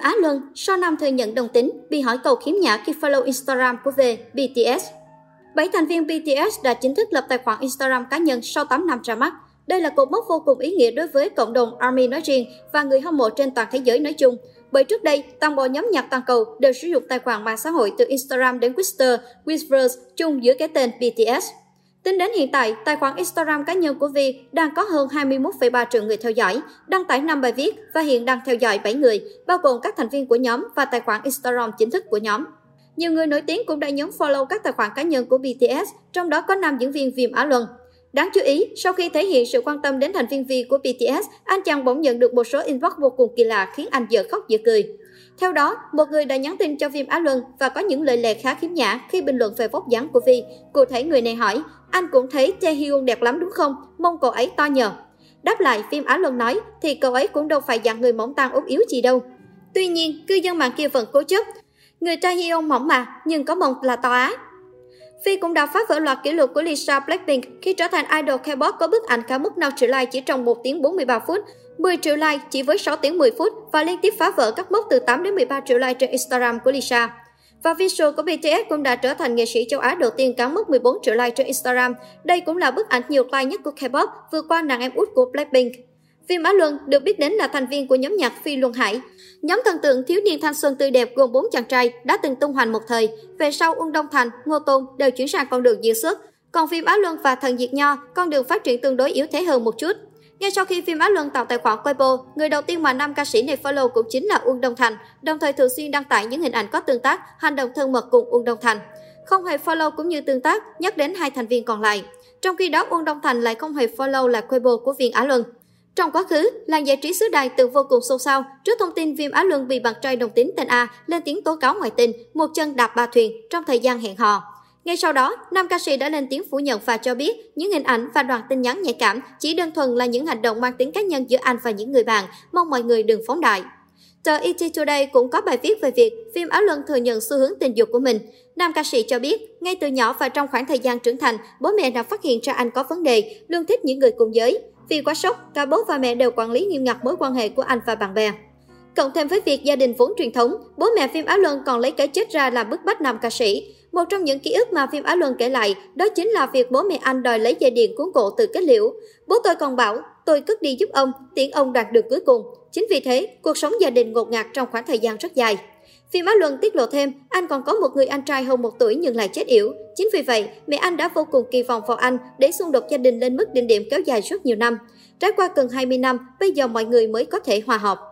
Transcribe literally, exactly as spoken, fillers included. Á Luân, sao nam thừa nhận đồng tính, bị hỏi câu khiếm nhã khi follow Instagram của V, bê tê ét. Bảy thành viên bê tê ét đã chính thức lập tài khoản Instagram cá nhân sau tám năm ra mắt. Đây là cột mốc vô cùng ý nghĩa đối với cộng đồng Army nói riêng và người hâm mộ trên toàn thế giới nói chung. Bởi trước đây, toàn bộ nhóm nhạc toàn cầu đều sử dụng tài khoản mạng xã hội từ Instagram đến Twitter, Weverse chung dưới cái tên bê tê ét. Tính đến hiện tại, tài khoản Instagram cá nhân của V đang có hơn hai mươi mốt phẩy ba triệu người theo dõi, đăng tải năm bài viết và hiện đang theo dõi bảy người, bao gồm các thành viên của nhóm và tài khoản Instagram chính thức của nhóm. Nhiều người nổi tiếng cũng đã nhóm follow các tài khoản cá nhân của bê tê ét, trong đó có nam diễn viên Viêm Á Luân. Đáng chú ý, sau khi thể hiện sự quan tâm đến thành viên V của bê tê ét, anh chàng bỗng nhận được một số inbox vô cùng kỳ lạ khiến anh dở khóc dở cười. Theo đó, một người đã nhắn tin cho Viêm Á Luân và có những lời lẽ khá khiếm nhã khi bình luận về vóc dáng của V. Cụ thể người này hỏi, anh cũng thấy Cha Hyun đẹp lắm đúng không? Mong cậu ấy to nhờ. Đáp lại, Viêm Á Luân nói, thì cậu ấy cũng đâu phải dạng người mỏng tang ốm yếu gì đâu. Tuy nhiên, cư dân mạng kia vẫn cố chấp. Người Cha Hyun mỏng mà, nhưng có mông là to á. Phi cũng đã phá vỡ loạt kỷ lục của Lisa Blackpink khi trở thành idol K-pop có bức ảnh cả mức năm triệu like chỉ trong một tiếng bốn mươi ba phút, mười triệu like chỉ với sáu tiếng mười phút và liên tiếp phá vỡ các mốc từ tám đến mười ba triệu like trên Instagram của Lisa. Và visual của bê tê ét cũng đã trở thành nghệ sĩ châu Á đầu tiên cán mốc mười bốn triệu like trên Instagram. Đây cũng là bức ảnh nhiều like nhất của K-pop, vượt qua nàng em út của Blackpink. Viêm Á Luân được biết đến là thành viên của nhóm nhạc Phi Luân Hải. Nhóm thần tượng thiếu niên thanh xuân tươi đẹp gồm bốn chàng trai đã từng tung hoành một thời. Về sau, Uông Đông Thành, Ngô Tôn đều chuyển sang con đường diễn xuất. Còn Viêm Á Luân và Thần Diệt Nho, con đường phát triển tương đối yếu thế hơn một chút. Ngay sau khi Viêm Á Luân tạo tài khoản Weibo, người đầu tiên mà nam ca sĩ này follow cũng chính là Uông Đông Thành, đồng thời thường xuyên đăng tải những hình ảnh có tương tác, hành động thân mật cùng Uông Đông Thành. Không hề follow cũng như tương tác, nhắc đến hai thành viên còn lại. Trong khi đó, Uông Đông Thành lại không hề follow là Weibo của Viêm Á Luân. Trong quá khứ, làng giải trí xứ Đài từng vô cùng xôn xao trước thông tin Viêm Á Luân bị bạn trai đồng tính tên A lên tiếng tố cáo ngoại tình, một chân đạp ba thuyền trong thời gian hẹn hò. Ngay sau đó, nam ca sĩ đã lên tiếng phủ nhận và cho biết những hình ảnh và đoạn tin nhắn nhạy cảm chỉ đơn thuần là những hành động mang tính cá nhân giữa anh và những người bạn, mong mọi người đừng phóng đại. Tờ e tê Today cũng có bài viết về việc Viêm Á Luân thừa nhận xu hướng tình dục của mình. Nam ca sĩ cho biết, ngay từ nhỏ và trong khoảng thời gian trưởng thành, bố mẹ đã phát hiện ra anh có vấn đề, luôn thích những người cùng giới. Vì quá sốc, cả bố và mẹ đều quản lý nghiêm ngặt mối quan hệ của anh và bạn bè. Cộng thêm với việc gia đình vốn truyền thống, bố mẹ Viêm Á Luân còn lấy cái chết ra làm bức bách nam ca sĩ. Một trong những ký ức mà Viêm Á Luân kể lại đó chính là việc bố mẹ anh đòi lấy dây điện cuốn cổ từ kết liễu. Bố tôi còn bảo, tôi cất đi giúp ông, tiễn ông đạt được cuối cùng. Chính vì thế, cuộc sống gia đình ngột ngạt trong khoảng thời gian rất dài. Viêm Á Luân tiết lộ thêm, anh còn có một người anh trai hơn một tuổi nhưng lại chết yểu. Chính vì vậy, mẹ anh đã vô cùng kỳ vọng vào anh để xung đột gia đình lên mức đỉnh điểm kéo dài suốt nhiều năm. Trải qua gần hai mươi năm, bây giờ mọi người mới có thể hòa hợp.